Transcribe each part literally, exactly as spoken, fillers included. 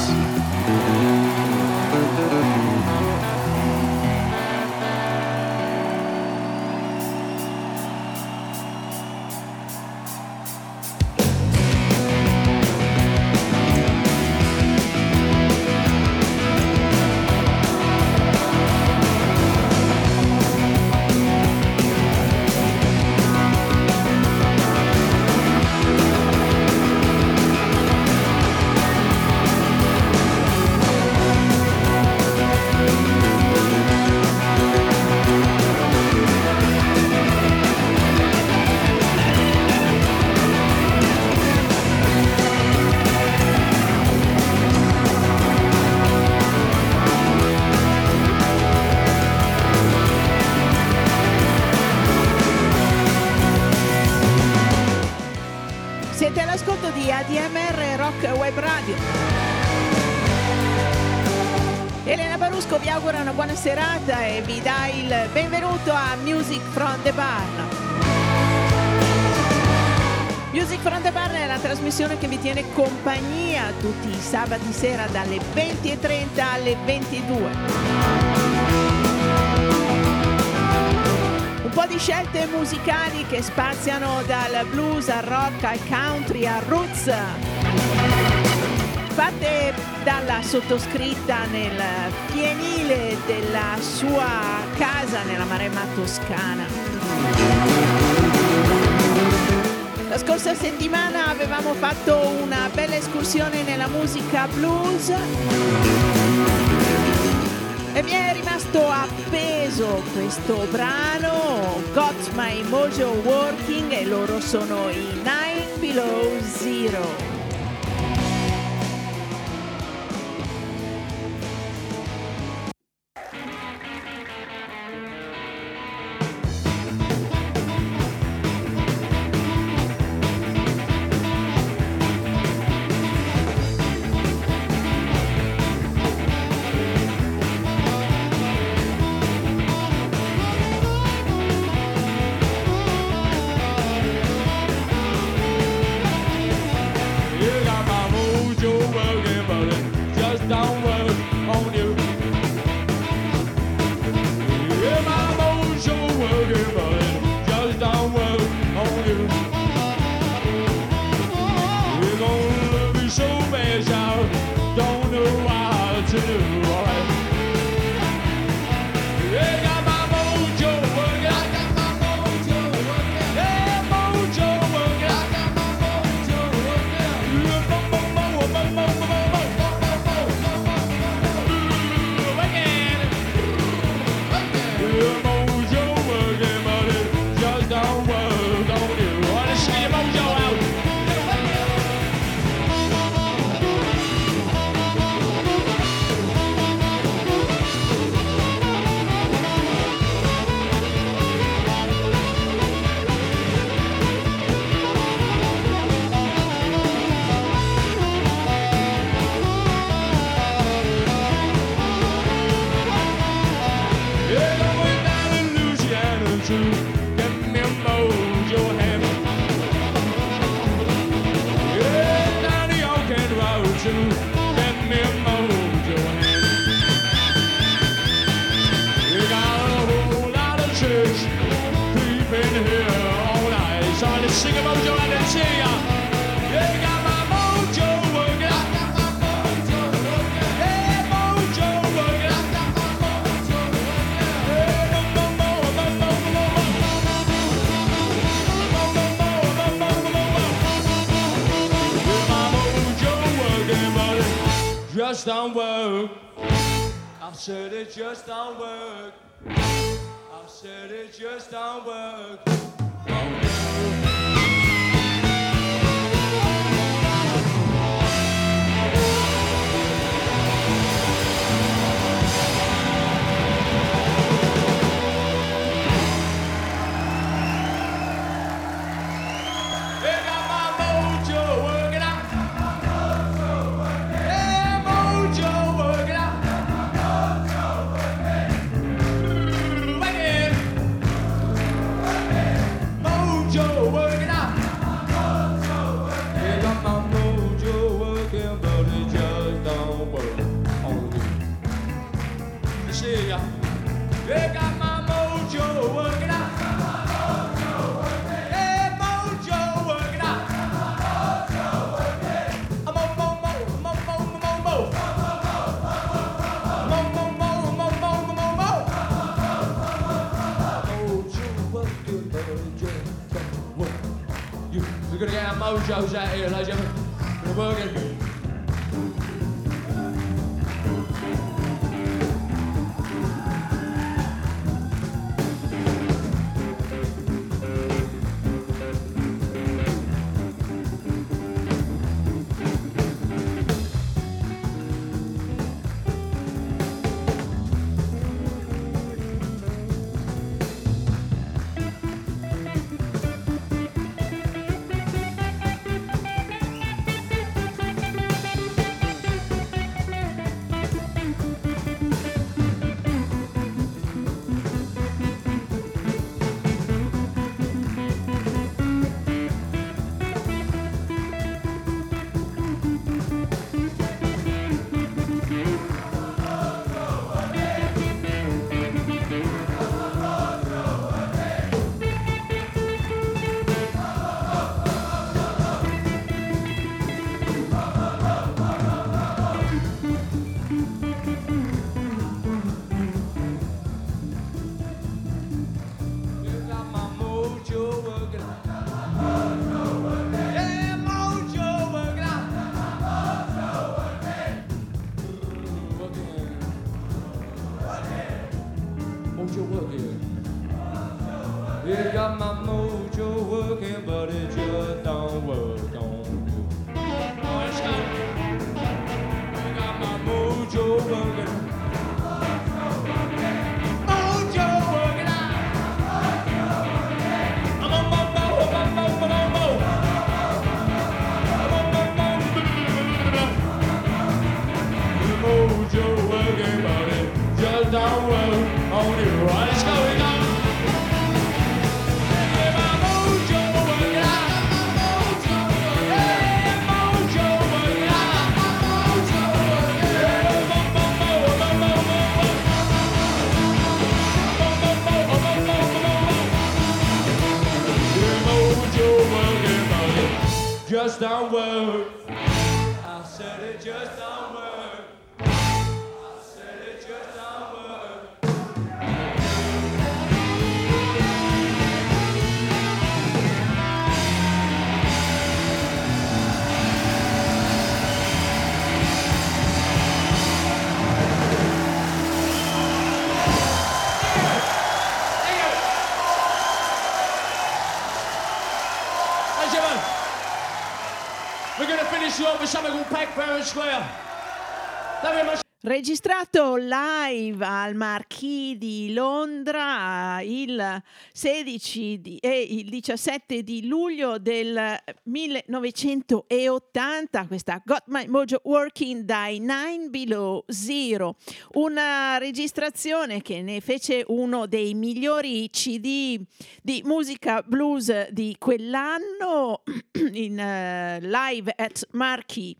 Capps. A D M R Rock Web Radio. Elena Barusco vi augura una buona serata e vi dà il benvenuto a Music from the Barn. Music from the Barn è la trasmissione che vi tiene compagnia tutti i sabati sera dalle venti e trenta alle ventidue. Un po' di scelte musicali che spaziano dal blues al rock al country al roots, fatte dalla sottoscritta nel fienile della sua casa nella Maremma Toscana. La scorsa settimana avevamo fatto una bella escursione nella musica blues e mi è rimasto appeso questo brano, Got My Mojo Working, e loro sono i Nine Below Zero. Just don't work. I said it just don't work. I said it just don't work. Oh, no. Joe old shows out here, ladies and gentlemen. We're working. Registrato live al Marquis di Londra il sedici di, e il diciassette di luglio del millenovecentottanta, questa Got My Mojo Working dai Nine Below Zero, una registrazione che ne fece uno dei migliori C D di musica blues di quell'anno in uh, Live at Marquis,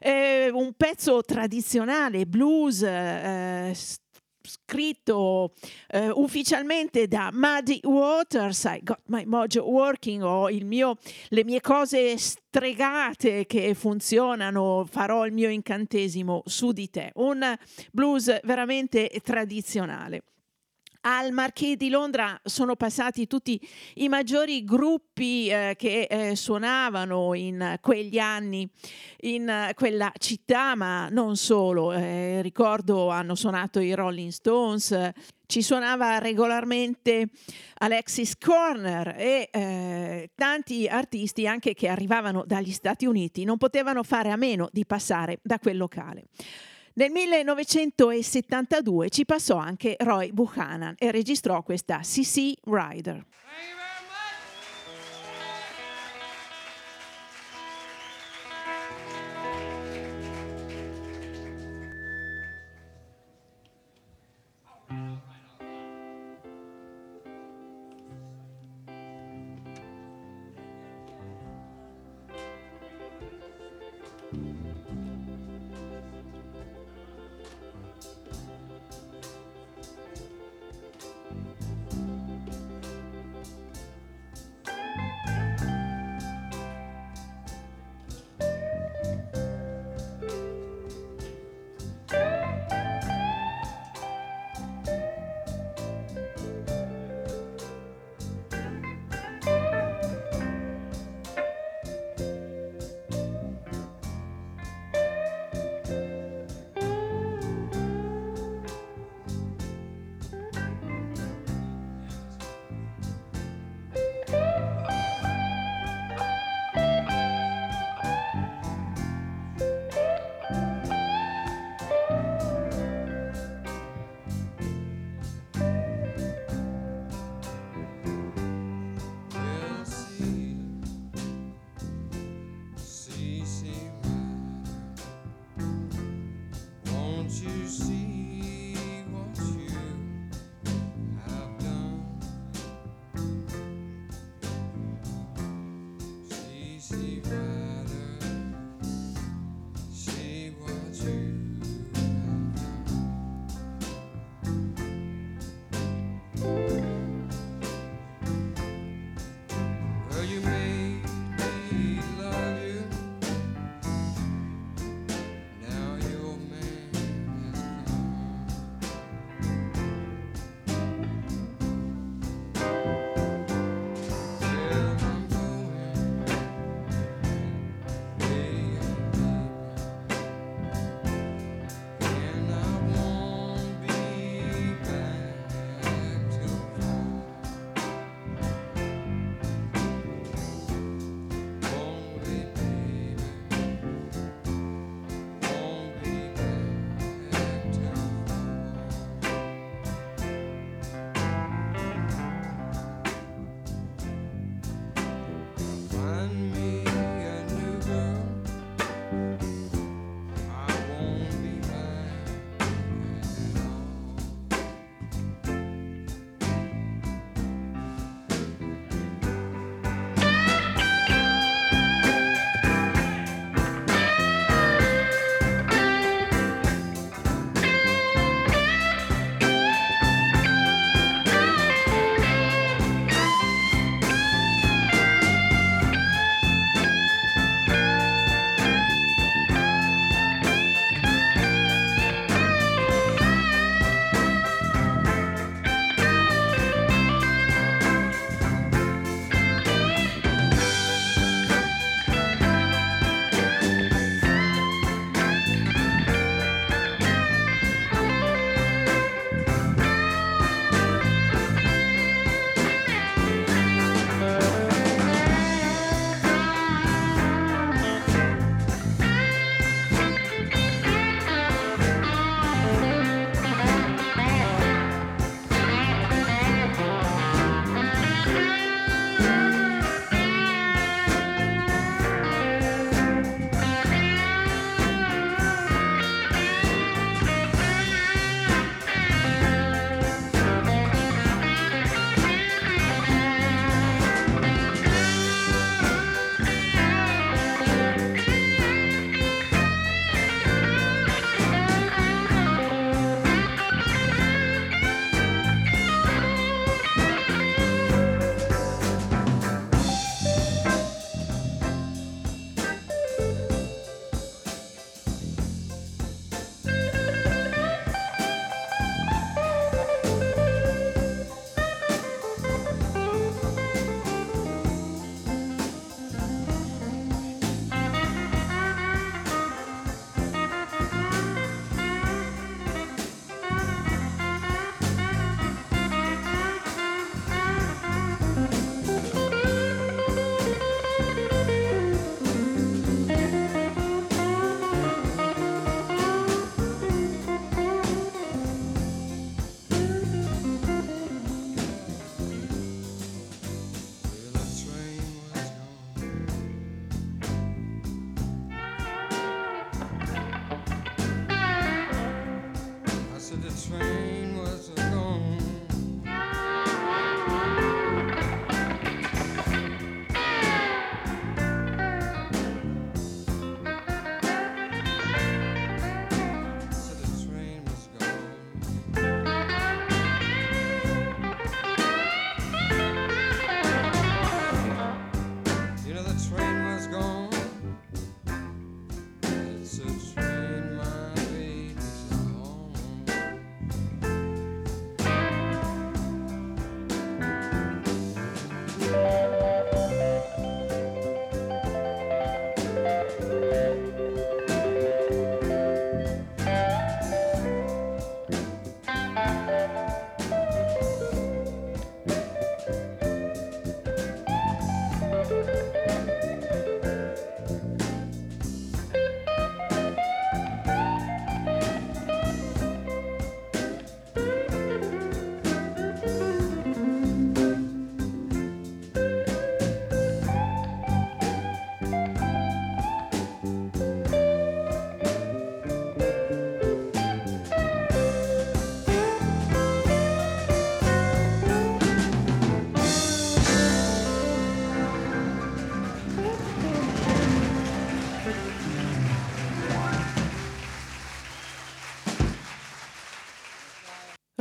eh, un pezzo tradizionale blues Eh, scritto eh, ufficialmente da Muddy Waters, I Got My Mojo Working, o il mio, le mie cose stregate che funzionano, farò il mio incantesimo su di te, un blues veramente tradizionale. Al Marquis di Londra sono passati tutti i maggiori gruppi eh, che eh, suonavano in quegli anni in uh, quella città, ma non solo. Eh, ricordo hanno suonato i Rolling Stones, eh, ci suonava regolarmente Alexis Corner e eh, tanti artisti anche che arrivavano dagli Stati Uniti non potevano fare a meno di passare da quel locale. Nel millenovecentosettantadue ci passò anche Roy Buchanan e registrò questa C C Rider. Thank you.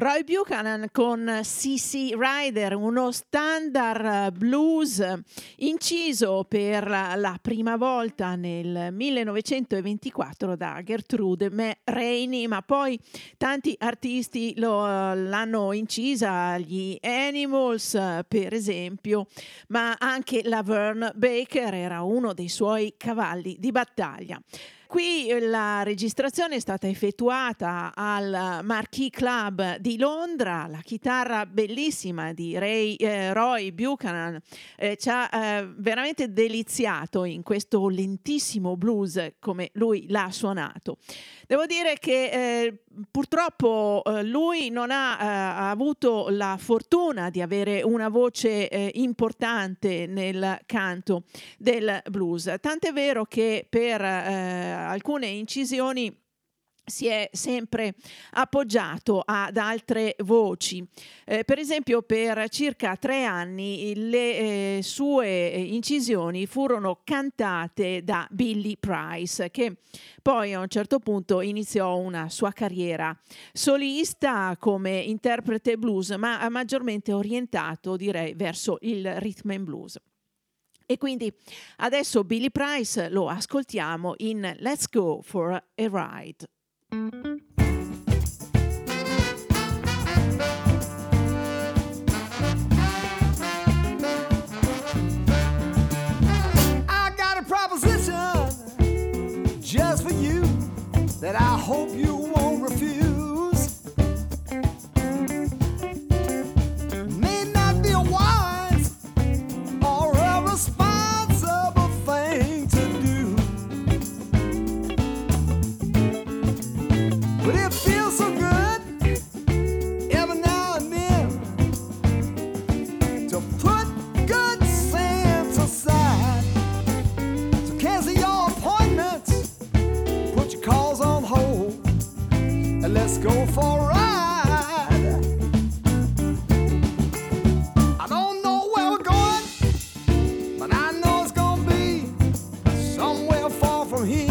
Roy Buchanan con C C Rider, uno standard blues inciso per la prima volta nel millenovecentoventiquattro da Gertrude Ma Rainey, ma poi tanti artisti lo, l'hanno incisa, gli Animals per esempio, ma anche Laverne Baker era uno dei suoi cavalli di battaglia. Qui la registrazione è stata effettuata al Marquee Club di Londra. La chitarra bellissima di Ray, eh, Roy Buchanan eh, ci ha eh, veramente deliziato in questo lentissimo blues come lui l'ha suonato. Devo dire che eh, purtroppo eh, lui non ha, eh, ha avuto la fortuna di avere una voce eh, importante nel canto del blues, tant'è vero che per eh, alcune incisioni si è sempre appoggiato ad altre voci. Eh, per esempio, per circa tre anni le eh, sue incisioni furono cantate da Billy Price, che poi a un certo punto iniziò una sua carriera solista come interprete blues, ma maggiormente orientato, direi, verso il rhythm and blues. E quindi adesso Billy Price lo ascoltiamo in Let's Go for a Ride. I got a proposition just for you that I hope you won't refuse. May not be a wise or a responsible thing to do, but it feels so good every now and then to put good sense aside. So cancel your appointments, put your calls on hold, and let's go for a ride. I don't know where we're going, but I know it's gonna be somewhere far from here.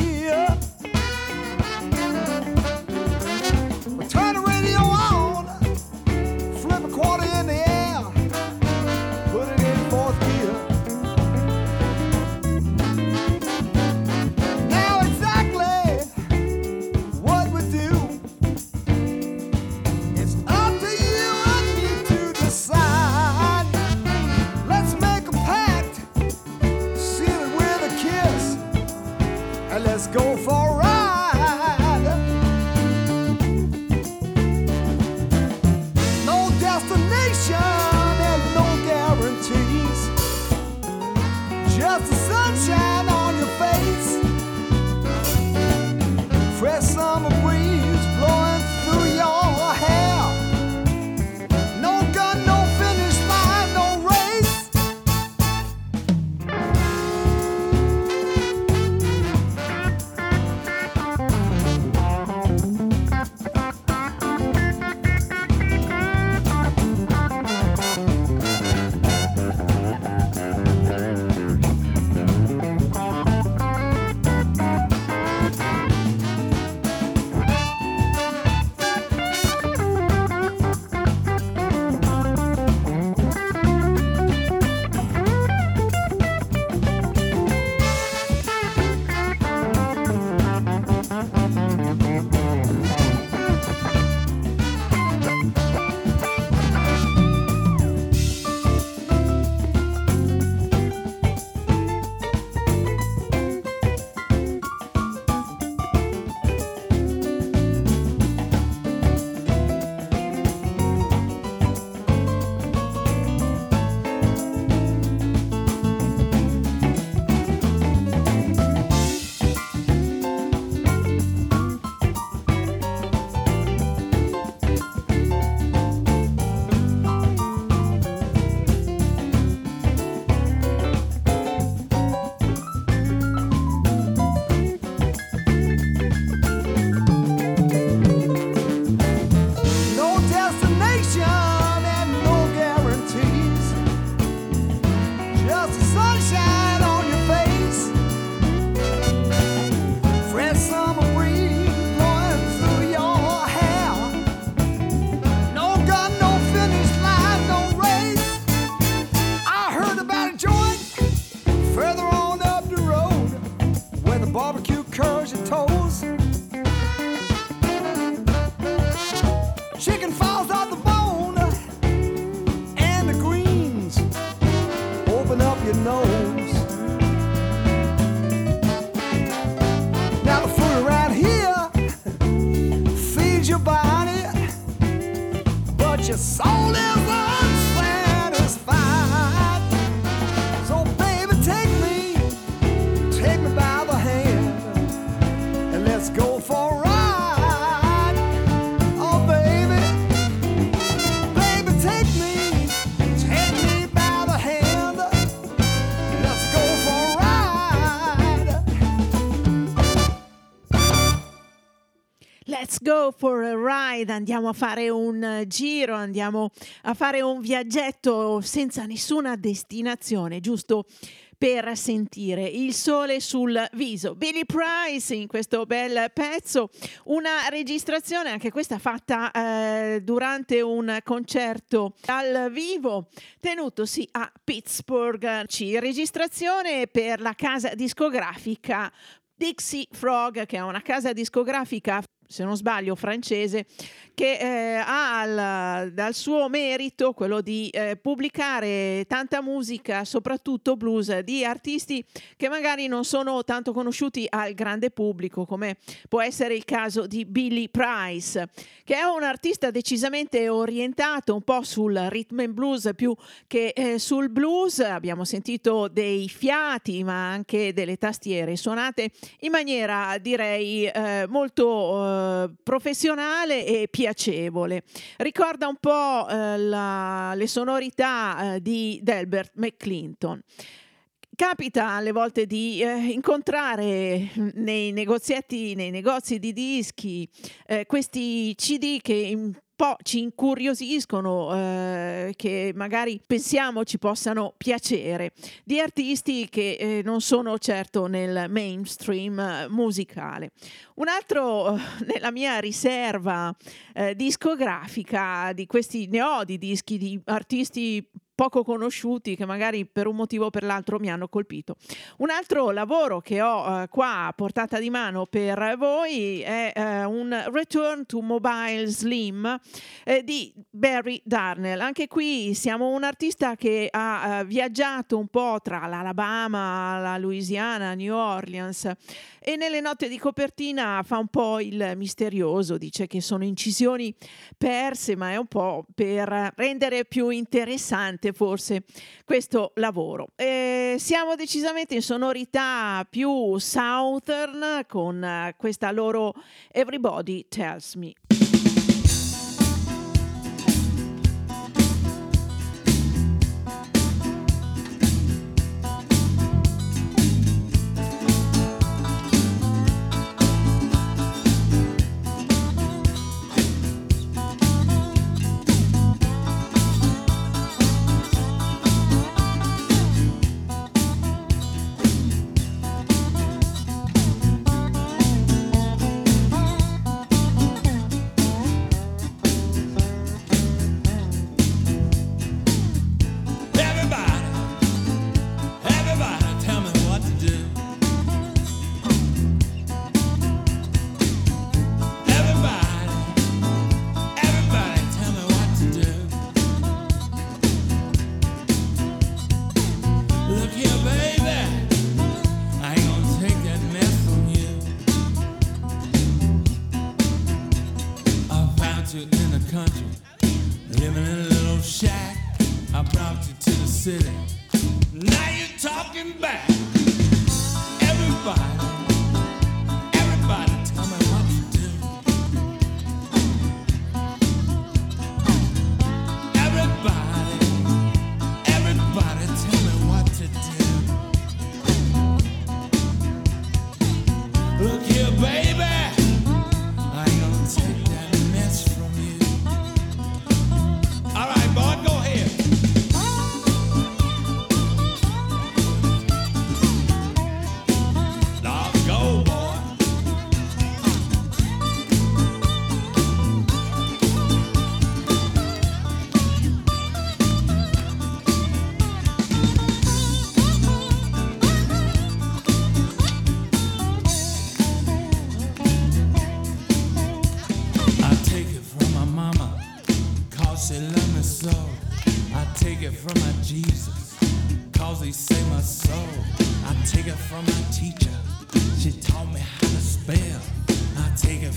your body, but your soul is unsatisfied. So baby, take me, take me by the hand, and let's go for a ride. Oh baby, baby, take me, take me by the hand, let's go for a ride. Let's go for a ride, andiamo a fare un giro, andiamo a fare un viaggetto senza nessuna destinazione, giusto per sentire il sole sul viso. Billy Price in questo bel pezzo, una registrazione anche questa fatta eh, durante un concerto dal vivo tenutosi a Pittsburgh. Ci registrazione per la casa discografica Dixie Frog, che è una casa discografica, se non sbaglio, francese, che eh, ha al, dal suo merito quello di eh, pubblicare tanta musica, soprattutto blues, di artisti che magari non sono tanto conosciuti al grande pubblico, come può essere il caso di Billy Price, che è un artista decisamente orientato un po' sul rhythm and blues più che eh, sul blues. Abbiamo sentito dei fiati, ma anche delle tastiere suonate in maniera, direi, eh, molto... Eh, professionale e piacevole. Ricorda un po' eh, la, le sonorità eh, di Delbert McClinton. Capita alle volte di eh, incontrare nei negozietti, nei negozi di dischi, eh, questi C D che in po' ci incuriosiscono, eh, che magari pensiamo ci possano piacere, di artisti che eh, non sono certo nel mainstream musicale. Un altro eh, nella mia riserva eh, discografica di questi ne ho di dischi di artisti poco conosciuti che magari per un motivo o per l'altro mi hanno colpito. Un altro lavoro che ho eh, qua a portata di mano per voi è eh, un Return to Mobile Slim eh, di Barry Darnell. Anche qui siamo un artista che ha eh, viaggiato un po' tra l'Alabama, la Louisiana, New Orleans, e nelle note di copertina fa un po' il misterioso, dice che sono incisioni perse, ma è un po' per rendere più interessante forse questo lavoro. Eh, siamo decisamente in sonorità più southern con questa loro Everybody Tells Me.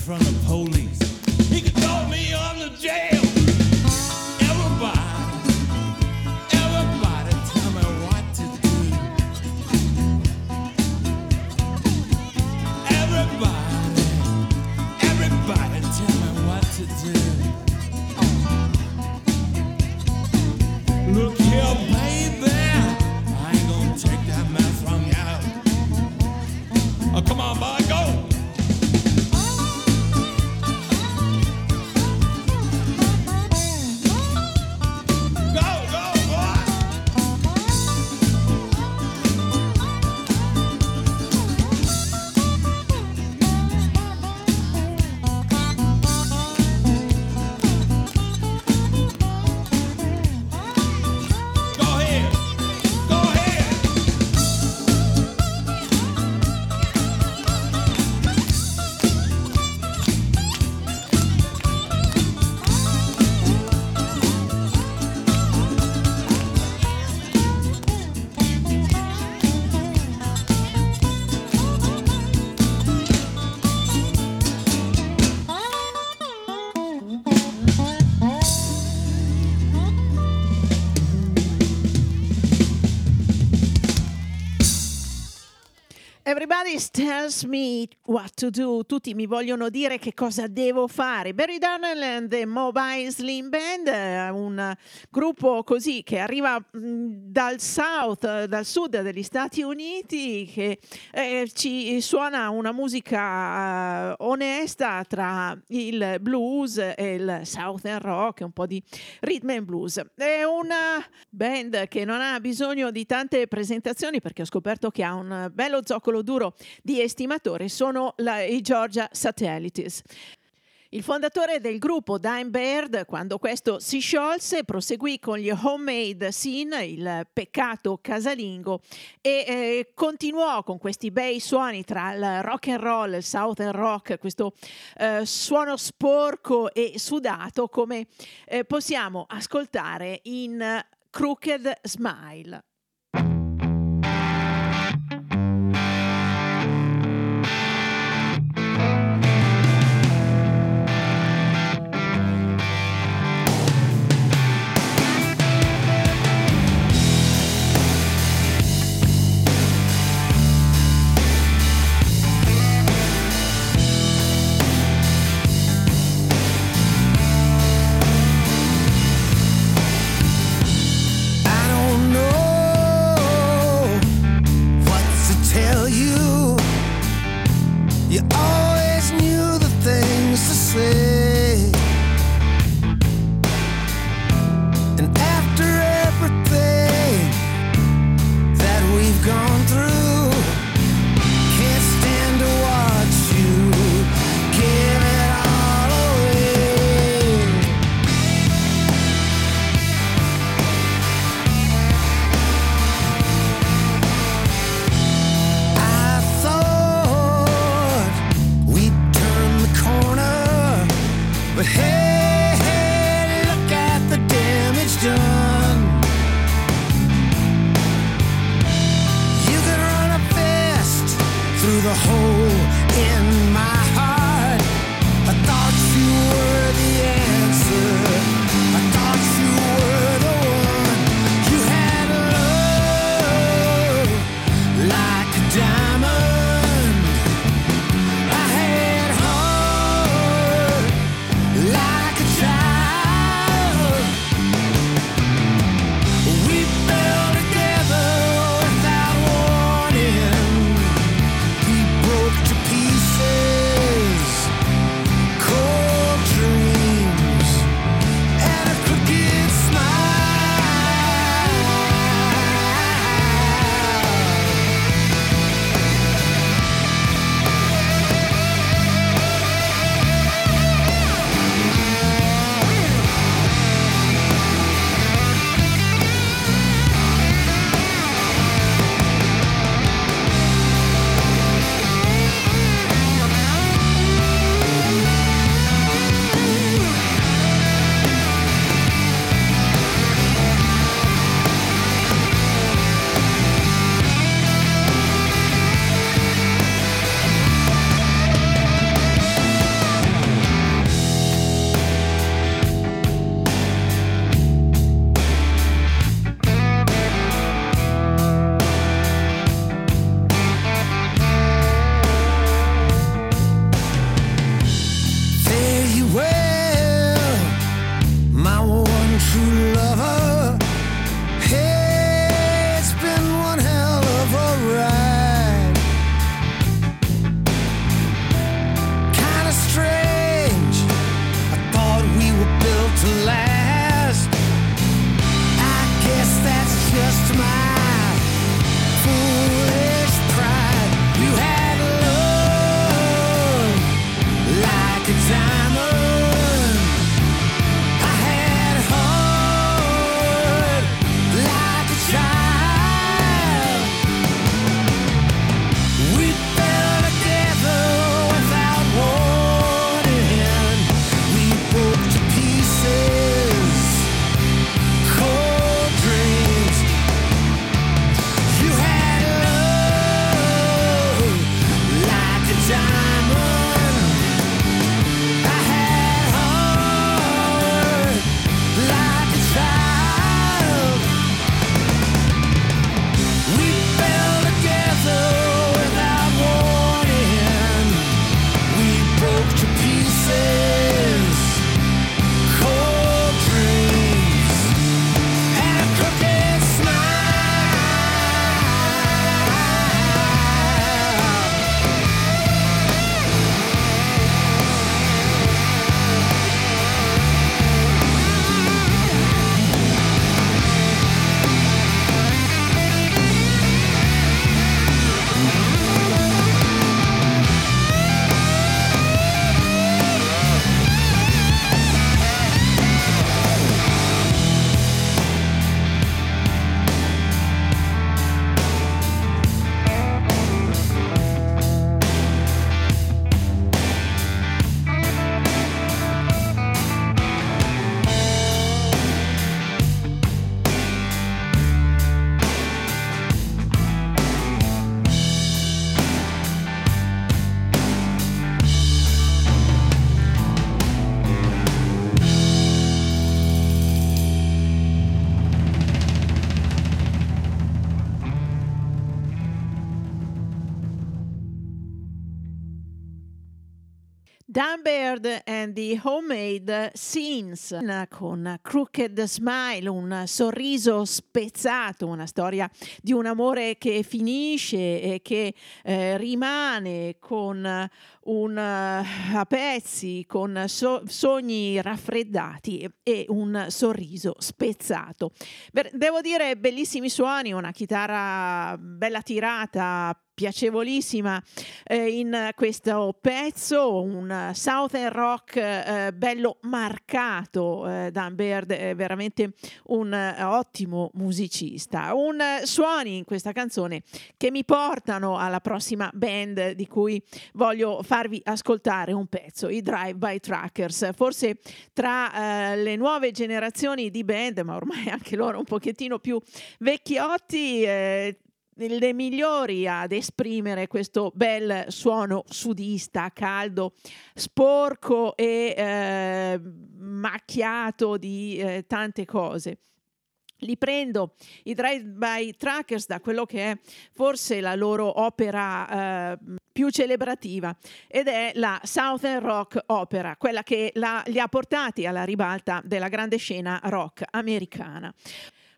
From the police. Everybody tells me what to do. Tutti mi vogliono dire che cosa devo fare. Barry Darnell and the Mobile Slim Band, un gruppo così che arriva dal south, dal sud degli Stati Uniti, che eh, ci suona una musica eh, onesta tra il blues e il southern rock, un po' di rhythm and blues. È una band che non ha bisogno di tante presentazioni, perché ho scoperto che ha un bello zoccolo duro di estimatore. Sono la, i Georgia Satellites. Il fondatore del gruppo, Dan Baird, quando questo si sciolse, proseguì con gli Homemade Sin, il peccato casalingo, e eh, continuò con questi bei suoni tra il rock and roll, il southern rock, questo eh, suono sporco e sudato, come eh, possiamo ascoltare in Crooked Smile. Diamond, I had hope. Dan Baird and the Homemade Scenes, con Crooked Smile, un sorriso spezzato, una storia di un amore che finisce e che eh, rimane con un uh, a pezzi, con so- sogni raffreddati e un sorriso spezzato. Beh, devo dire, bellissimi suoni, una chitarra bella tirata, piacevolissima eh, in questo pezzo, un Southern Rock eh, bello marcato. eh, Dan Baird è veramente un eh, ottimo musicista. Un eh, suoni in questa canzone che mi portano alla prossima band di cui voglio farvi ascoltare un pezzo, i Drive-By Truckers. Forse tra eh, le nuove generazioni di band, ma ormai anche loro un pochettino più vecchiotti, eh, le migliori ad esprimere questo bel suono sudista, caldo, sporco e eh, macchiato di eh, tante cose. Li prendo, i Drive-By Truckers, da quello che è forse la loro opera eh, più celebrativa, ed è la Southern Rock Opera, quella che la, li ha portati alla ribalta della grande scena rock americana.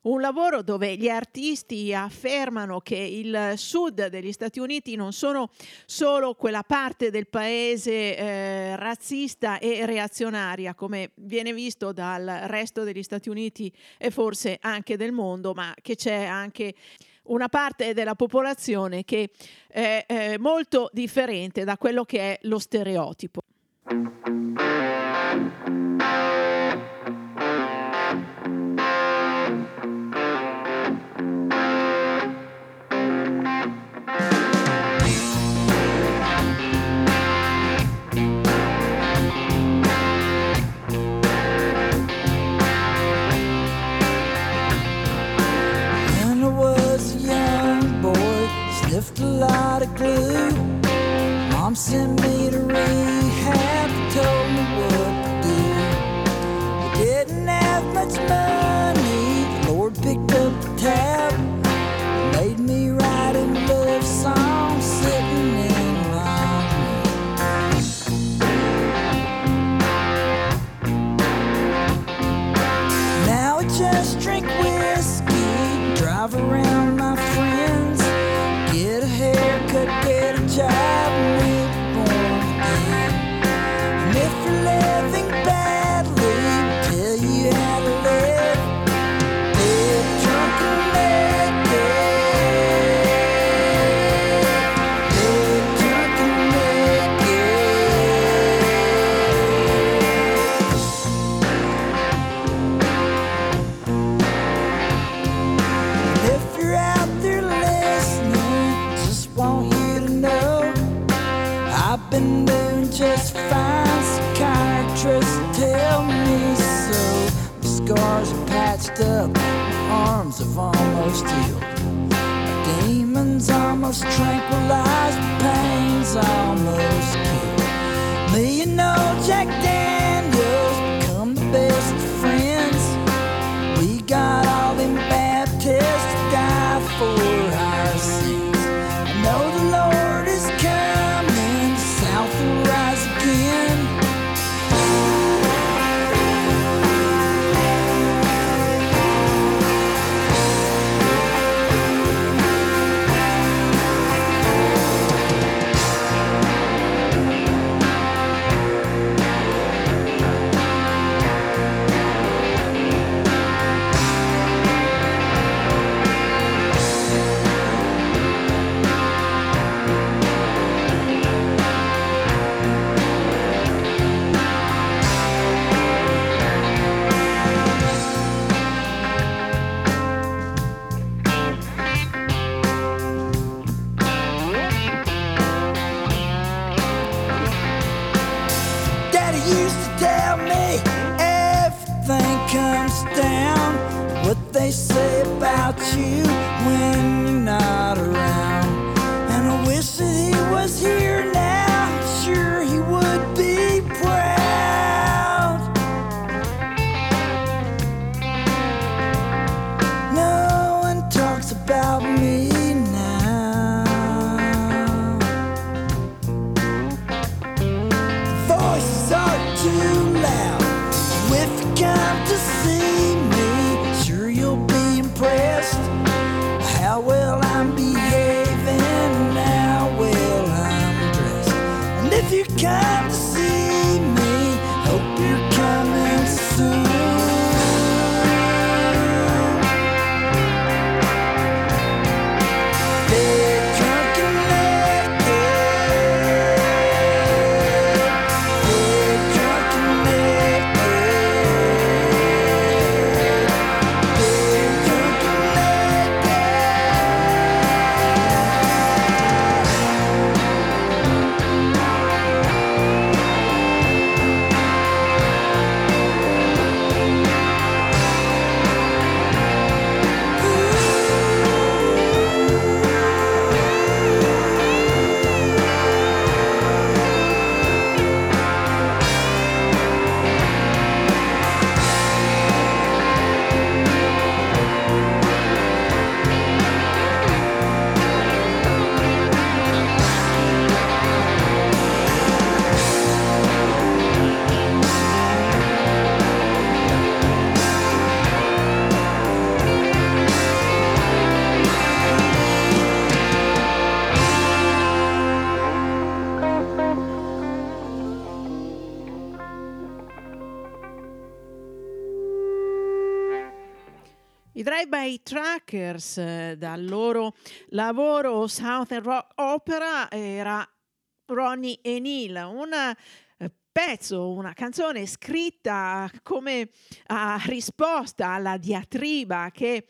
Un lavoro dove gli artisti affermano che il sud degli Stati Uniti non sono solo quella parte del paese eh, razzista e reazionaria, come viene visto dal resto degli Stati Uniti e forse anche del mondo, ma che c'è anche una parte della popolazione che è eh, molto differente da quello che è lo stereotipo. Left a lot of glue. Mom sent me to rehab, told me what to do. We didn't have much money, the Lord picked up the tab, made me write a love song sitting in my room. Now I just drink whiskey, drive around my friends, get a haircut, get a job, and live born again. And if you're living badly, tell you how to live. Get drunk and make it. Get drunk and make it. And if you're out there want you to know I've been doing just fine, so kind of trust, tell me so. My scars are patched up, my arms have almost healed, my demons almost tranquilized, my pain's almost killed. Me and old Jack Daniels become the best of friends. We got all them Baptists to die for our sins. Know the Lord is coming, south will rise again. They say about you when you're not around, and I wish that he was here now. I'm sure he would be proud. No one talks about me now. Before if you come to see me, sure you'll be impressed. How well I'm behaving and how well I'm dressed. And if you come to see me, hope you're coming soon. I Drive-By Truckers, eh, dal loro lavoro Southern Rock Opera, era Ronnie e Neil, una pezzo, una canzone scritta come a risposta alla diatriba che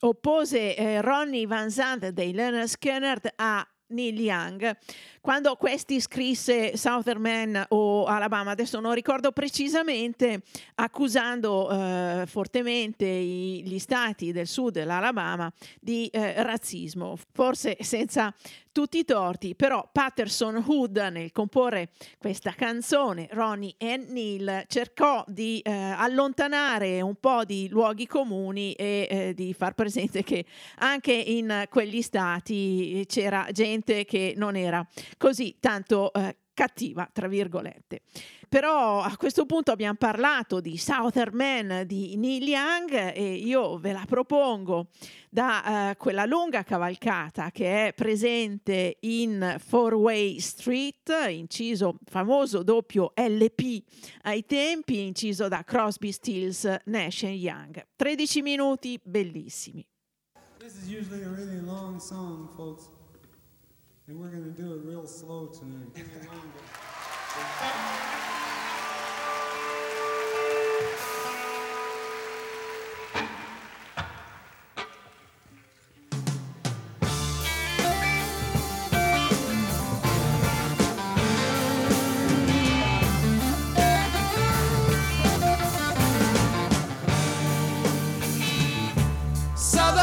oppose eh, Ronnie Van Zant dei Lynyrd Skynyrd a Neil Young, quando questi scrisse Southern Man o Alabama, adesso non ricordo precisamente, accusando eh, fortemente i, gli stati del sud dell'Alabama di eh, razzismo, forse senza tutti i torti. Però Patterson Hood, nel comporre questa canzone Ronnie e Neil, cercò di eh, allontanare un po' di luoghi comuni e eh, di far presente che anche in quegli stati c'era gente che non era così tanto eh, cattiva, tra virgolette. Però a questo punto abbiamo parlato di Southern Man di Neil Young e io ve la propongo da eh, quella lunga cavalcata che è presente in Four Way Street, inciso famoso doppio L P ai tempi, inciso da Crosby, Stills, Nash and Young. tredici minuti bellissimi. This is usually a really long song, folks. And we're going to do it real slow tonight. Give me longer. Show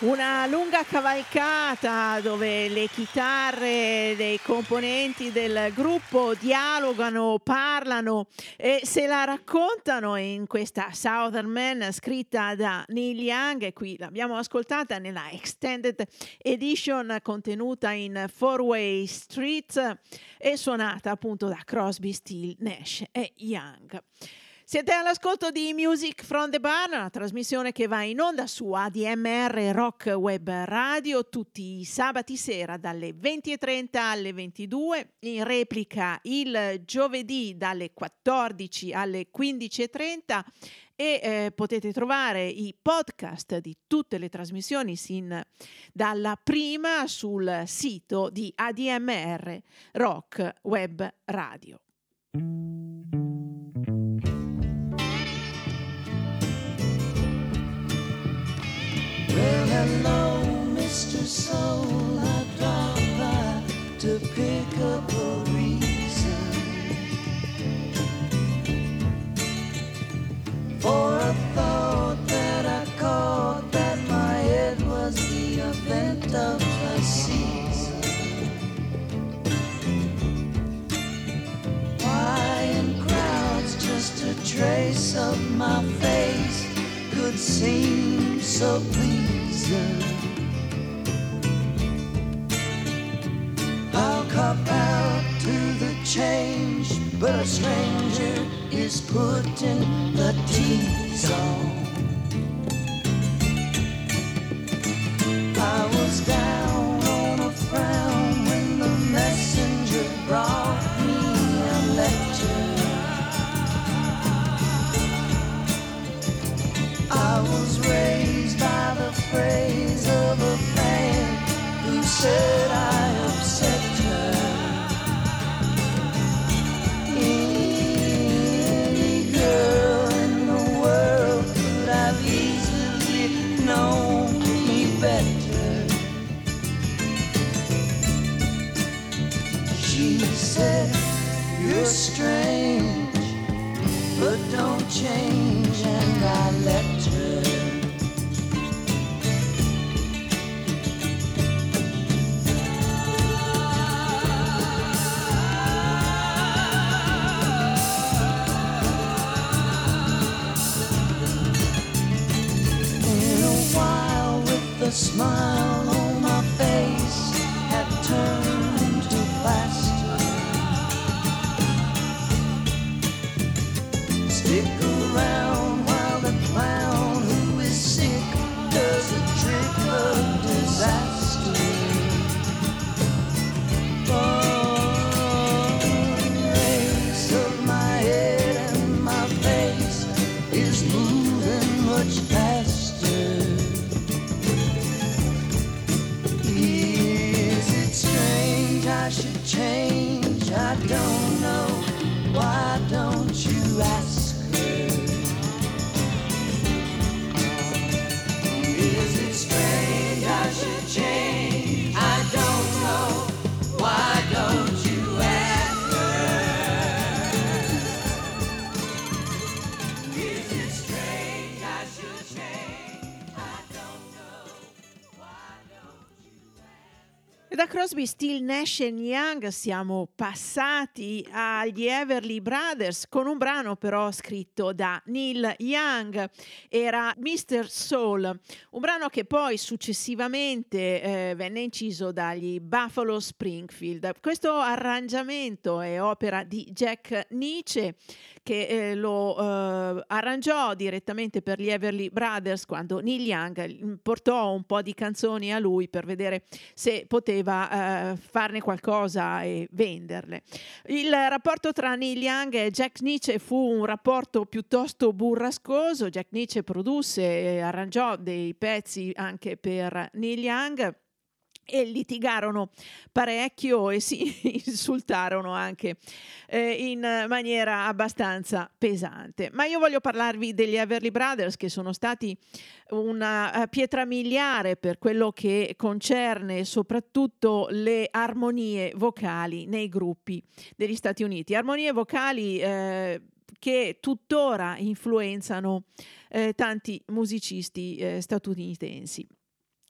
Una lunga cavalcata dove le chitarre dei componenti del gruppo dialogano, parlano e se la raccontano in questa Southern Man scritta da Neil Young, e qui l'abbiamo ascoltata nella Extended Edition contenuta in Four Way Street e suonata appunto da Crosby, Still, Nash e Young. Siete all'ascolto di Music from the Barn, una trasmissione che va in onda su A D M R Rock Web Radio tutti i sabati sera dalle venti e trenta alle ventidue, in replica il giovedì dalle quattordici alle quindici e trenta e eh, potete trovare i podcast di tutte le trasmissioni sin dalla prima sul sito di A D M R Rock Web Radio. Well, hello, Mister Soul, I drop by to pick up a reason for a thought that I caught, that my head was the event of the season. Why in crowds just a trace of my face could seem so pleasing. I'll cop out to the change, but a stranger is putting the teeth on. I was down on a frown when the messenger brought me a lecture. I was raised by the praise of a man who said I upset her. Any girl in the world could have easily known me better. She said, you're strange, but don't change, and I let her. The smile on my face had turned into plaster. Stick around while the clown who is sick does a trick of disaster. The race of my head and my face is moving much faster. I should change, I don't know, why don't you ask her? Is it strange I should change, I don't know, why don't you ask her? Is it strange I should change, I don't know, why don't you ask her? Da Crosby, Still, Nash e Young siamo passati agli Everly Brothers con un brano però scritto da Neil Young, era mister Soul, un brano che poi successivamente eh, venne inciso dagli Buffalo Springfield. Questo arrangiamento è opera di Jack Nietzsche che eh, lo eh, arrangiò direttamente per gli Everly Brothers quando Neil Young portò un po' di canzoni a lui per vedere se poteva Uh, farne qualcosa e venderle. Il rapporto tra Neil Young e Jack Nietzsche fu un rapporto piuttosto burrascoso. Jack Nietzsche produsse e arrangiò dei pezzi anche per Neil Young e litigarono parecchio e si insultarono anche eh, in maniera abbastanza pesante. Ma io voglio parlarvi degli Everly Brothers, che sono stati una pietra miliare per quello che concerne soprattutto le armonie vocali nei gruppi degli Stati Uniti. Armonie vocali eh, che tuttora influenzano eh, tanti musicisti eh, statunitensi.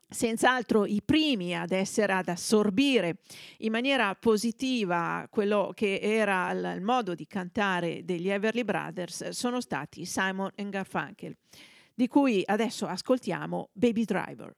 senz'altro i primi ad essere ad assorbire in maniera positiva quello che era il modo di cantare degli Everly Brothers sono stati Simon and Garfunkel, di cui adesso ascoltiamo Baby Driver.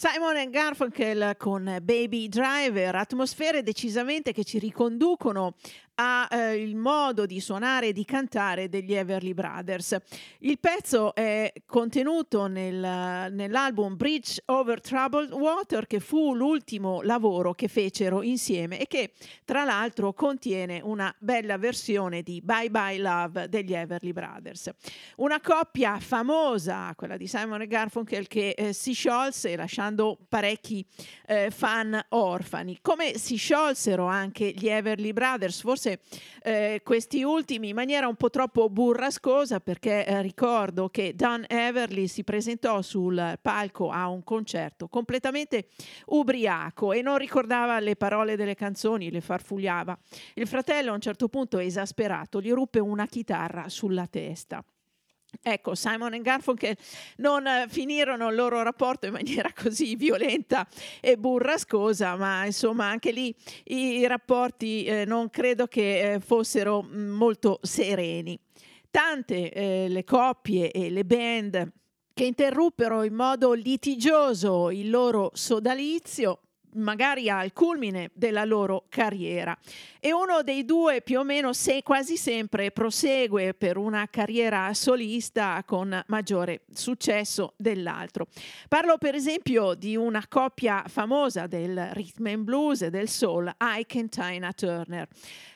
Simon and Garfunkel con Baby Driver, atmosfere decisamente che ci riconducono al eh, modo di suonare e di cantare degli Everly Brothers. Il pezzo è contenuto nel, nell'album Bridge Over Troubled Water, che fu l'ultimo lavoro che fecero insieme e che tra l'altro contiene una bella versione di Bye Bye Love degli Everly Brothers. Una coppia famosa, quella di Simon e Garfunkel, che eh, si sciolse lasciando parecchi eh, fan orfani. Come si sciolsero anche gli Everly Brothers, forse eh, questi ultimi in maniera un po' troppo burrascosa, perché eh, ricordo che Don Everly si presentò sul palco a un concerto completamente ubriaco e non ricordava le parole delle canzoni, le farfugliava. Il fratello a un certo punto, esasperato, gli ruppe una chitarra sulla testa. Ecco, Simon and Garfunkel non finirono il loro rapporto in maniera così violenta e burrascosa, ma insomma anche lì i rapporti eh, non credo che eh, fossero molto sereni. Tante eh, le coppie e le band che interruppero in modo litigioso il loro sodalizio magari al culmine della loro carriera, e uno dei due più o meno se quasi sempre prosegue per una carriera solista con maggiore successo dell'altro. Parlo per esempio di una coppia famosa del rhythm and blues e del soul, Ike and Tina Turner.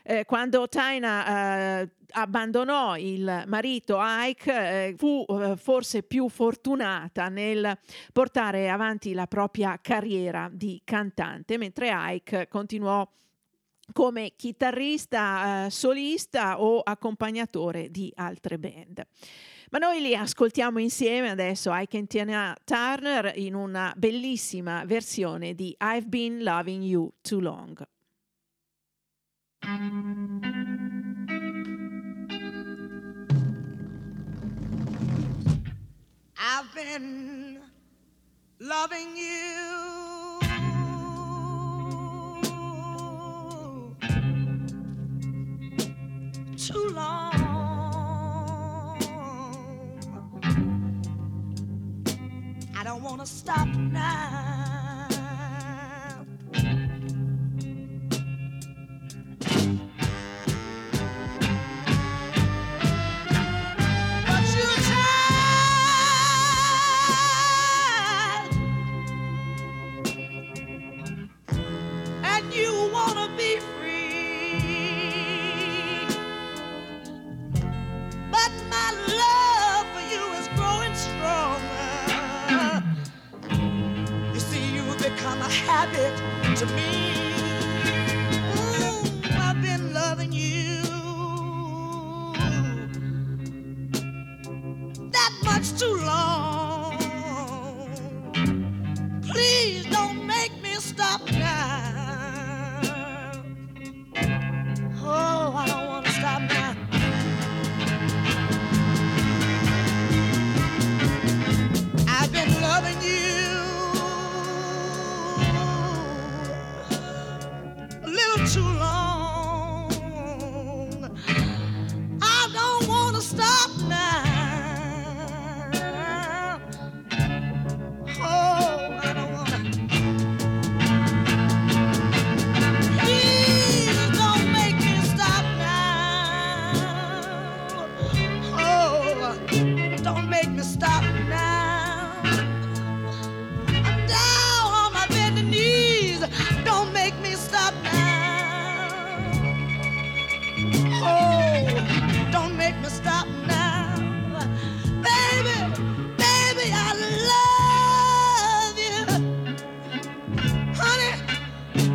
Eh, quando Tina eh, abbandonò il marito Ike, eh, fu eh, forse più fortunata nel portare avanti la propria carriera di cantante, mentre Ike continuò come chitarrista, eh, solista o accompagnatore di altre band. Ma noi li ascoltiamo insieme adesso, Ike and Tina Turner, in una bellissima versione di I've Been Loving You Too Long. I've been loving you too long. I don't want to stop now. Habit to me. Ooh, I've been loving you that much too long. Please don't make me stop now. Oh, I don't want to stop now. I've been loving you too long. I don't want to stop now. Oh, I don't want to. Please don't make me stop now. Oh, don't make me stop now. I'm down on my bending knees. Don't make me stop now. Oh, don't make me stop now. Baby, baby, I love you. Honey,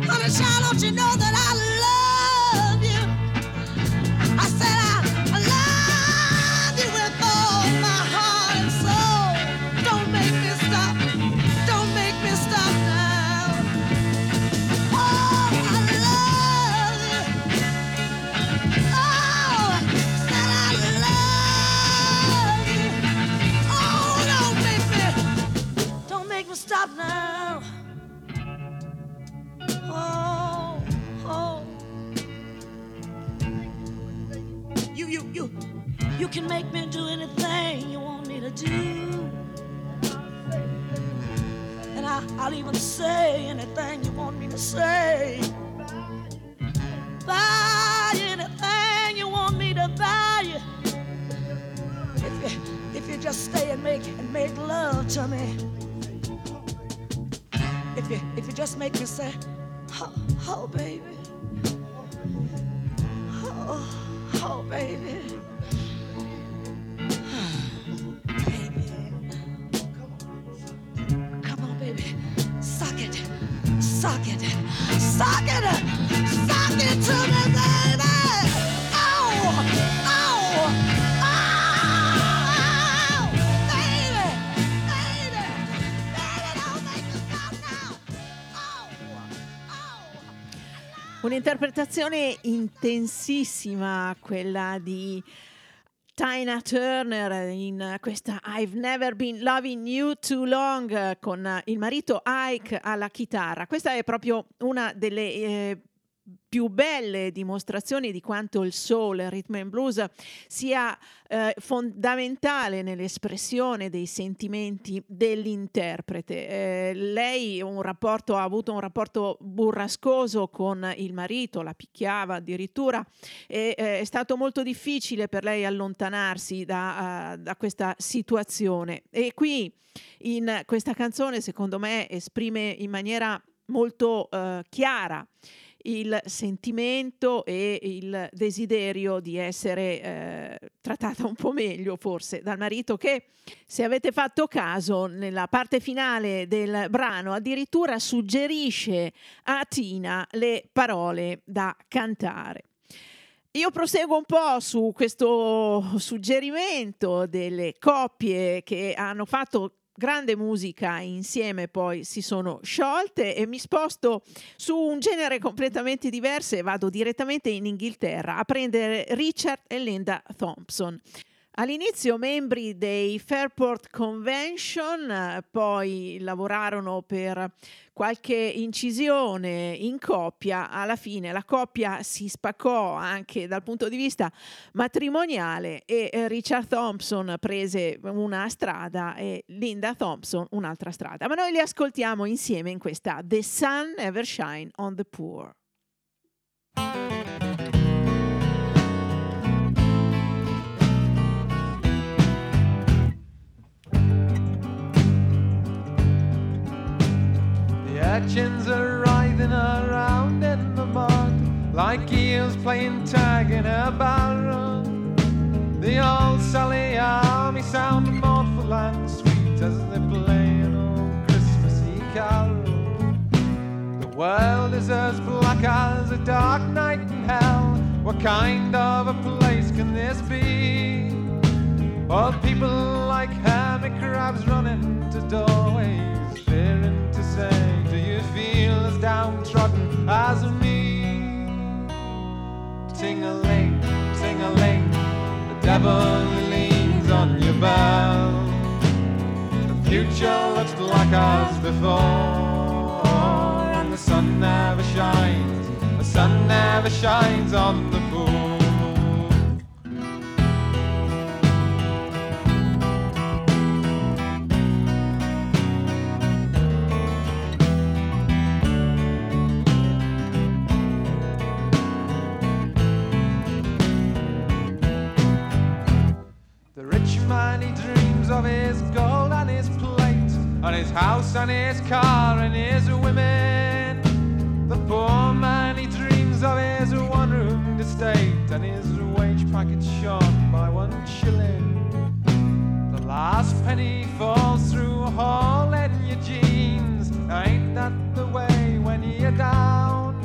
honey, child, don't you know that I love you? I said I, I love you with all my heart and soul. Don't make me stop. Don't make me stop now. Oh, I love you. Oh, stop now. Oh, oh. You, you, you, you can make me do anything you want me to do. And I, I'll even say anything you want me to say. Buy anything you want me to buy. If you, if you just stay and make and make love to me. If you, if you just make me say, oh, oh baby, oh, oh baby, baby, come on baby, suck it, suck it, suck it, suck it to me baby, oh, oh. Un'interpretazione intensissima quella di Tina Turner in questa I've Never Been Loving You Too Long con il marito Ike alla chitarra. Questa è proprio una delle eh, più belle dimostrazioni di quanto il soul, il rhythm and blues sia eh, fondamentale nell'espressione dei sentimenti dell'interprete. Eh, lei un rapporto, ha avuto un rapporto burrascoso con il marito, la picchiava addirittura, e eh, è stato molto difficile per lei allontanarsi da, uh, da questa situazione. E qui in questa canzone, secondo me, esprime in maniera molto uh, chiara il sentimento e il desiderio di essere eh, trattata un po' meglio forse dal marito, che, se avete fatto caso, nella parte finale del brano addirittura suggerisce a Tina le parole da cantare. Io proseguo un po' su questo suggerimento delle coppie che hanno fatto grande musica insieme, poi si sono sciolte, e mi sposto su un genere completamente diverso e vado direttamente in Inghilterra a prendere Richard e Linda Thompson. All'inizio membri dei Fairport Convention, poi lavorarono per qualche incisione in coppia. Alla fine la coppia si spaccò anche dal punto di vista matrimoniale e Richard Thompson prese una strada e Linda Thompson un'altra strada. Ma noi li ascoltiamo insieme in questa The Sun Never Shines on the Poor. Urchins are writhing around in the mud like eels playing tag in a barrel. The old Sally Army sound more full and sweet as they play an old Christmassy carol. The world is as black as a dark night in hell. What kind of a place can this be? Old people like hermit crabs running to doorways, fearing to say, feel as downtrodden as me. Ting-a-ling, ting-a-ling, the devil leans on your bell. The future looks like ours before, and the sun never shines, the sun never shines on the poor. Of his gold and his plate, and his house and his car and his women. The poor man, he dreams of his one-room estate and his wage packet short by one shilling. The last penny falls through a hole in your jeans. Ain't that the way when you're down?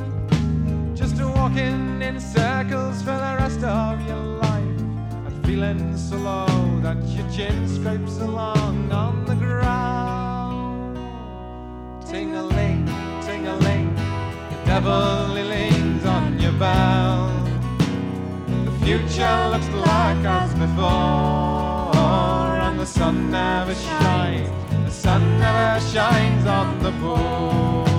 Just walking in circles for the rest of your life, feeling so low that your chin scrapes along on the ground. Ting-a-ling, ting-a-ling, the devil he leans on your bell. The future looks like as before, and the sun never shines, the sun never shines on the poor.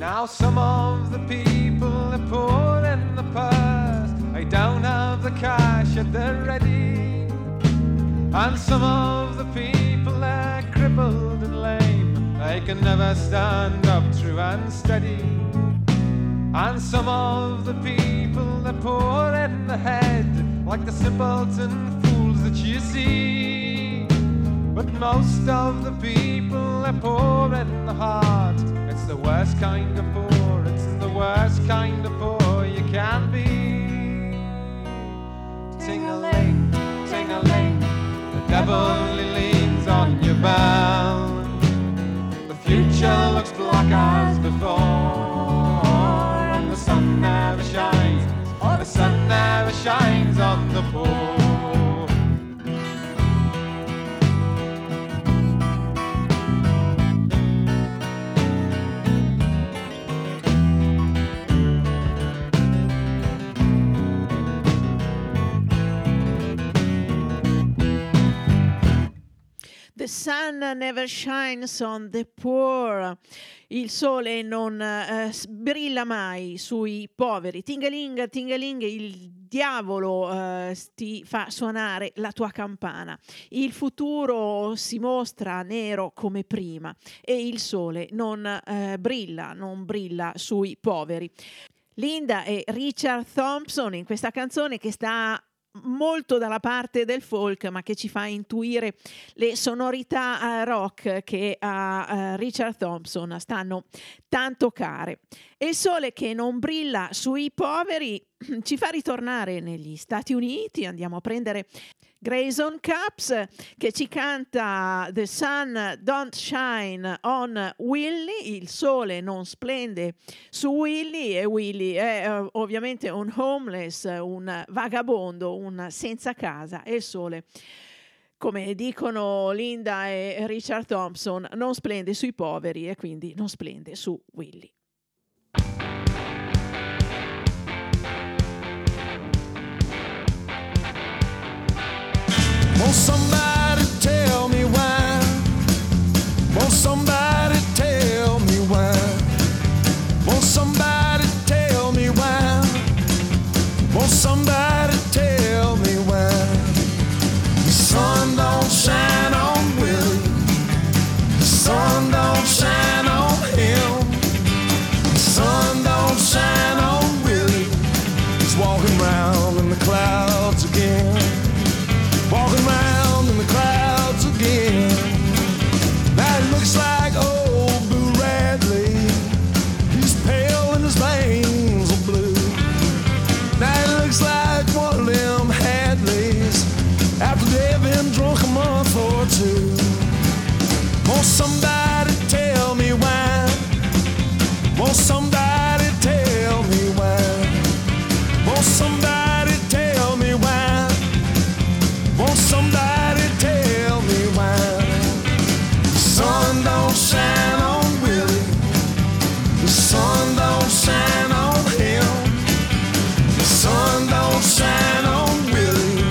Now some of the people are poor in the purse, they don't have the cash at the ready. And some of the people are crippled and lame, they can never stand up true and steady. And some of the people are poor in the head, like the simpleton fools that you see. But most of the people are poor in the heart. It's the worst kind of poor, it's the worst kind of poor you can be. Ting-a-ling, ting-a-ling, the devil he leans on your bell. The future looks black as before, and the sun never shines, the sun never shines on the poor. The sun never shines on the poor. Il sole non eh, brilla mai sui poveri. Tingaling, tingaling, il diavolo eh, ti fa suonare la tua campana. Il futuro si mostra nero come prima e il sole non eh, brilla, non brilla sui poveri. Linda e Richard Thompson in questa canzone che sta molto dalla parte del folk, ma che ci fa intuire le sonorità rock che a Richard Thompson stanno tanto care. E il sole che non brilla sui poveri ci fa ritornare negli Stati Uniti. Andiamo a prendere Grayson Capps che ci canta The Sun Don't Shine on Willie, il sole non splende su Willie, e Willie è uh, ovviamente un homeless, un vagabondo, un senza casa, e il sole, come dicono Linda e Richard Thompson, non splende sui poveri e quindi non splende su Willie. Won't somebody tell me why? Won't somebody tell me why? Won't somebody tell me why? Won't somebody tell me why? The sun don't shine on Willie. The sun don't shine on him. The sun don't shine on Willie. He's walking round in the clouds again. Walking round in the clouds again. That looks like old Blue Radley. He's pale and his veins are blue. That looks like one of them Hadleys after they've been drunk a month or two. Won't somebody tell me why? Won't somebody tell me why? Won't somebody somebody tell me why? The sun don't shine on Willie. The sun don't shine on him. The sun don't shine on Willie.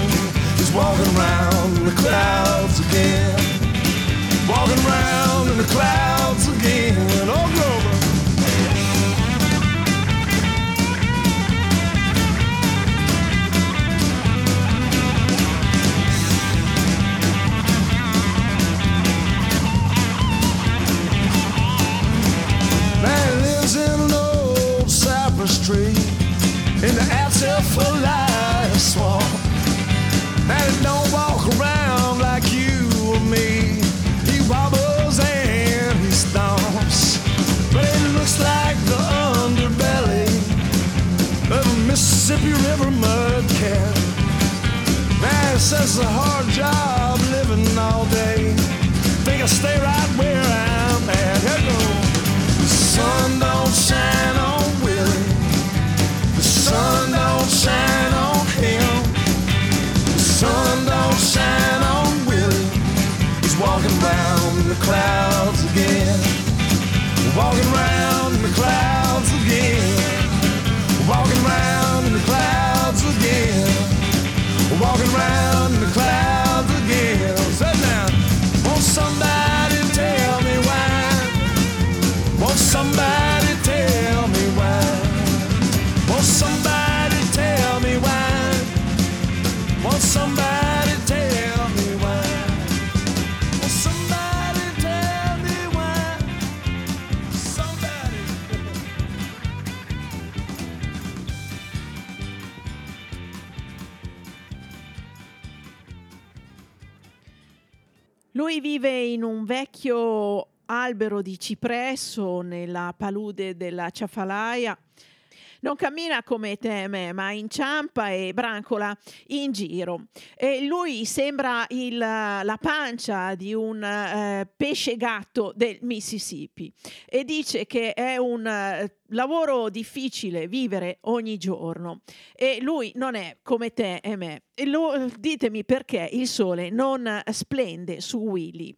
He's walking around in the clouds again. Walking around in the clouds again. Oh, Glover. Tree, in the Atchafalaya swamp. Now he don't walk around like you or me. He wobbles and he stomps, but it looks like the underbelly of a Mississippi River mudcat. Man, it says it's a hard job living all day. Think I'll stay right where I'm at. Here goes. The sun don't shine on Willie. The sun don't shine on him. The sun don't shine on Willie. He's walking round in the clouds again. Walking round in the clouds again. Walking round in the clouds again. Walking round in the clouds again. Sit down. Won't somebody tell me why? Won't somebody tell me why? Won't somebody tell me why? Won't somebody tell me why? Won't somebody tell me why? Somebody. Lui vive in un vecchio albero di cipresso nella palude della Ciafalaia. Non cammina come Teme, ma inciampa e brancola in giro. E lui sembra il, la pancia di un eh, pesce gatto del Mississippi e dice che è un eh, lavoro difficile vivere ogni giorno. E lui non è come te e me. E lo, ditemi perché il sole non splende su Willie.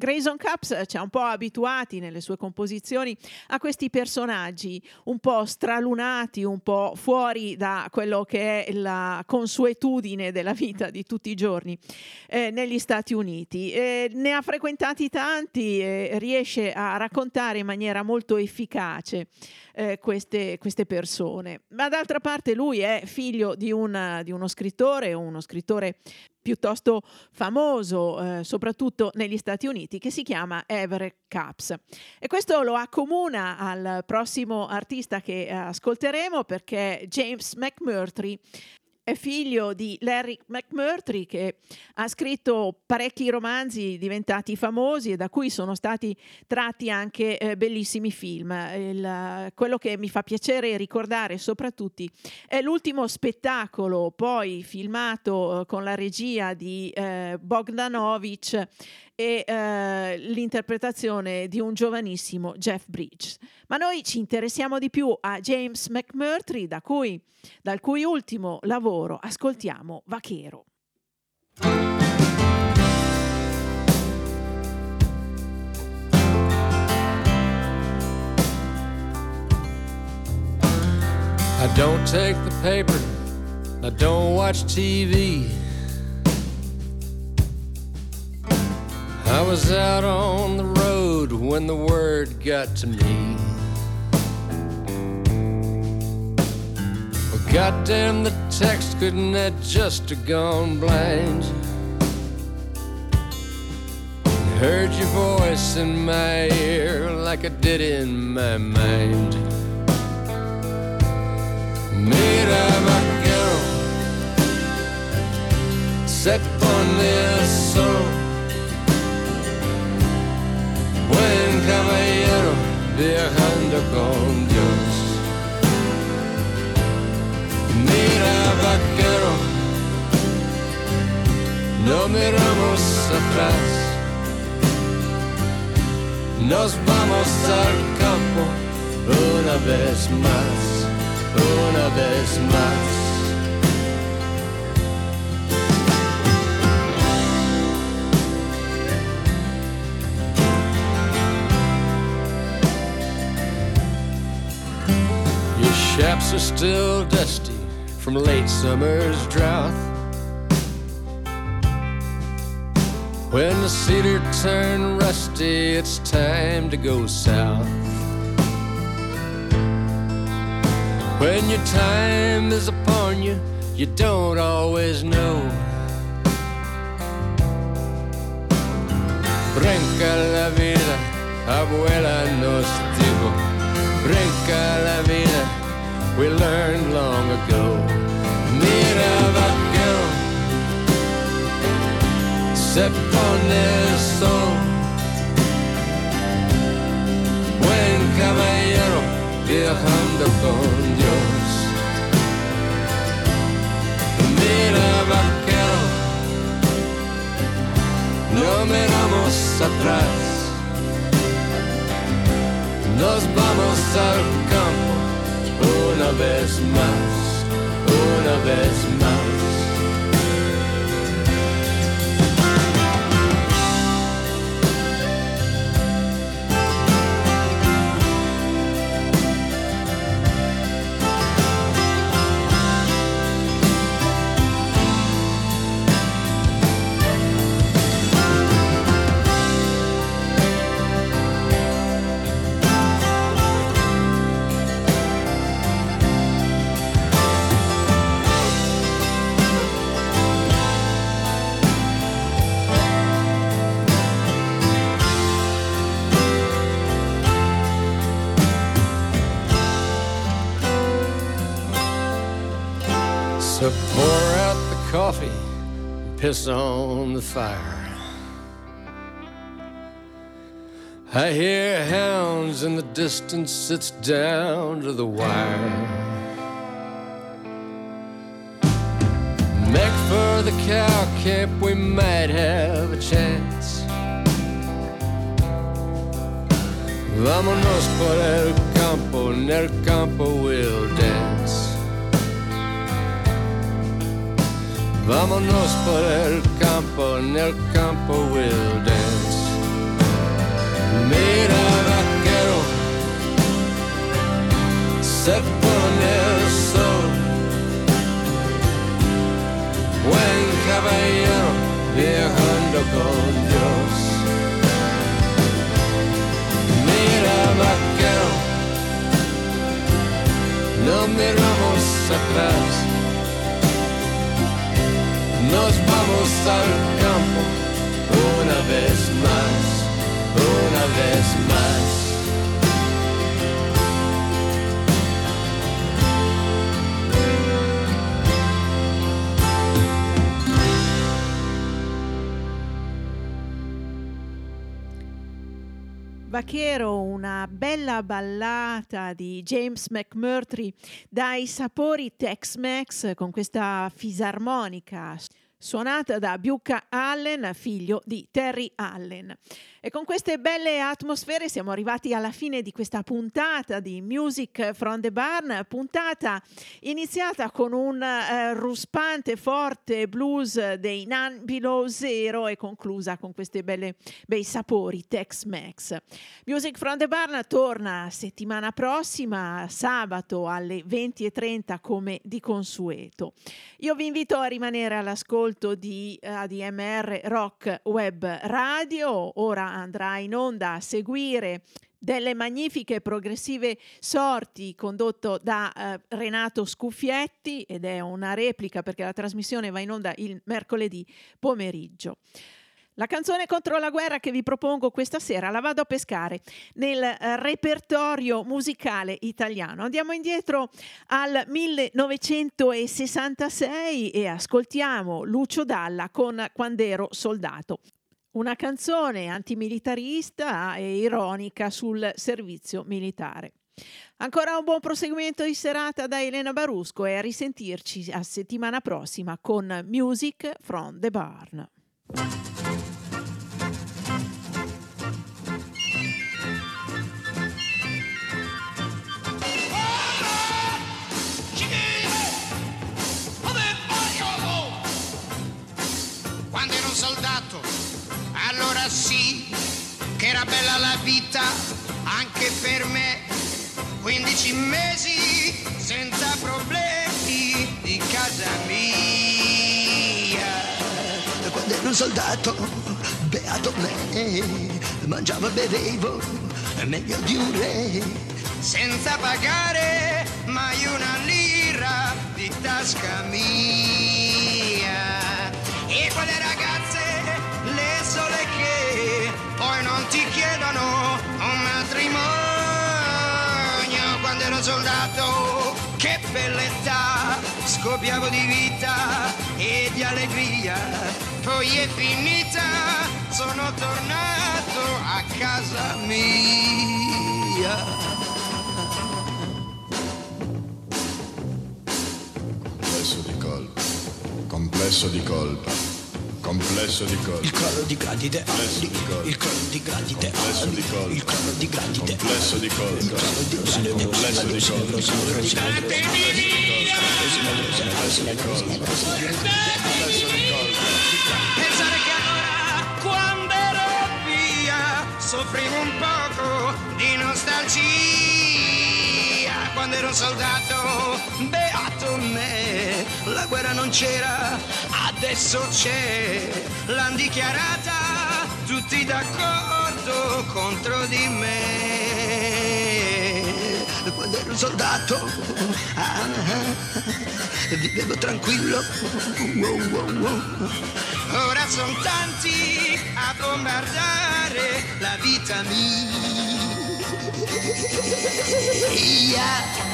Grayson Capps ci ha un po' abituati nelle sue composizioni a questi personaggi un po' stralunati, un po' fuori da quello che è la consuetudine della vita di tutti i giorni eh, negli Stati Uniti. Eh, ne ha frequentati tanti e eh, riesce a raccontare in maniera molto efficace eh, queste, queste persone. Ma d'altra parte lui è figlio di, una, di uno scrittore, uno scrittore piuttosto famoso, eh, soprattutto negli Stati Uniti, che si chiama Everett Capps. E questo lo accomuna al prossimo artista che eh, ascolteremo, perché James McMurtry è figlio di Larry McMurtry, che ha scritto parecchi romanzi diventati famosi e da cui sono stati tratti anche eh, bellissimi film. Il, quello che mi fa piacere ricordare soprattutto è l'ultimo spettacolo poi filmato eh, con la regia di eh, Bogdanovich e eh, l'interpretazione di un giovanissimo Jeff Bridges. Ma noi ci interessiamo di più a James McMurtry, da cui, dal cui ultimo lavoro ascoltiamo Vaquero. I don't take the paper, I don't watch T V. I was out on the road when the word got to me. Well, goddamn, the text couldn't that just have gone blind? Heard your voice in my ear like I did in my mind. Mira vaquero, se pone sol. Buen caballero, viajando con Dios. Mira vaquero, no miramos atrás. Nos vamos al campo una vez más, una vez más. Chaps are still dusty from late summer's drought. When the cedar turned rusty, it's time to go south. When your time is upon you, you don't always know. Brinca la vida, abuela nos dijo. Brinca la vida, we learned long ago. Mira vaquero, se pone el sol. Buen caballero, viajando con Dios. Mira vaquero, no miramos atrás. Nos vamos al campo una vez más, una vez piss on the fire. I hear hounds in the distance, it's down to the wire. Make for the cow camp, we might have a chance. Vámonos por el campo, en el campo we'll dance. Vámonos por el campo, en el campo we'll dance. made a vaquero se pone el sol. Buen caballero viajando con Dios. Mira vaquero, no miramos atrás, nos vamos al campo una vez más, una vez más. Vaquero, una bella ballata di James McMurtry dai sapori Tex-Mex con questa fisarmonica suonata da Buck Allen, figlio di Terry Allen. E con queste belle atmosfere siamo arrivati alla fine di questa puntata di Music from the Barn, puntata iniziata con un eh, ruspante forte blues dei Nine Below Zero e conclusa con questi bei sapori Tex-Mex. Music from the Barn torna settimana prossima, sabato alle venti e trenta come di consueto. Io vi invito a rimanere all'ascolto di A D M R Rock Web Radio. Ora andrà in onda a seguire delle magnifiche progressive sorti condotto da eh, Renato Scuffietti, ed è una replica perché la trasmissione va in onda il mercoledì pomeriggio. La canzone contro la guerra che vi propongo questa sera la vado a pescare nel eh, repertorio musicale italiano. Andiamo indietro al millenovecentosessantasei e ascoltiamo Lucio Dalla con Quand'ero soldato, una canzone antimilitarista e ironica sul servizio militare. Ancora un buon proseguimento di serata da Elena Barusco e a risentirci a settimana prossima con Music from the Barn. Soldato, allora sì che era bella la vita anche per me, quindici mesi senza problemi di casa mia. Quando ero un soldato, beato me, mangiavo e bevevo meglio di un re, senza pagare mai una lira di tasca mia. E quelle ragazze, le sole che poi non ti chiedono un matrimonio. Quando ero soldato, che bellezza, scoppiavo di vita e di allegria. Poi è finita, sono tornato a casa mia. Adesso di colpo. Complesso di colpa, complesso di colpa. Il collo di Gradite Ali, il collo di Gradite Ali, il collo di Gradite Ali, complesso di colpa, il collo di Gradite Ali, complesso di colpa. Portatemi via! Complesso di colpa, complesso di colpa. Pensare che allora, quando ero via, soffrivo un poco di nostalgia. Quando ero soldato, beato me, la guerra non c'era, adesso c'è, l'han dichiarata, tutti d'accordo contro di me. Quando ero soldato, ah, ah, vivevo tranquillo, wow, wow, wow. Ora sono tanti a bombardare la vita mia.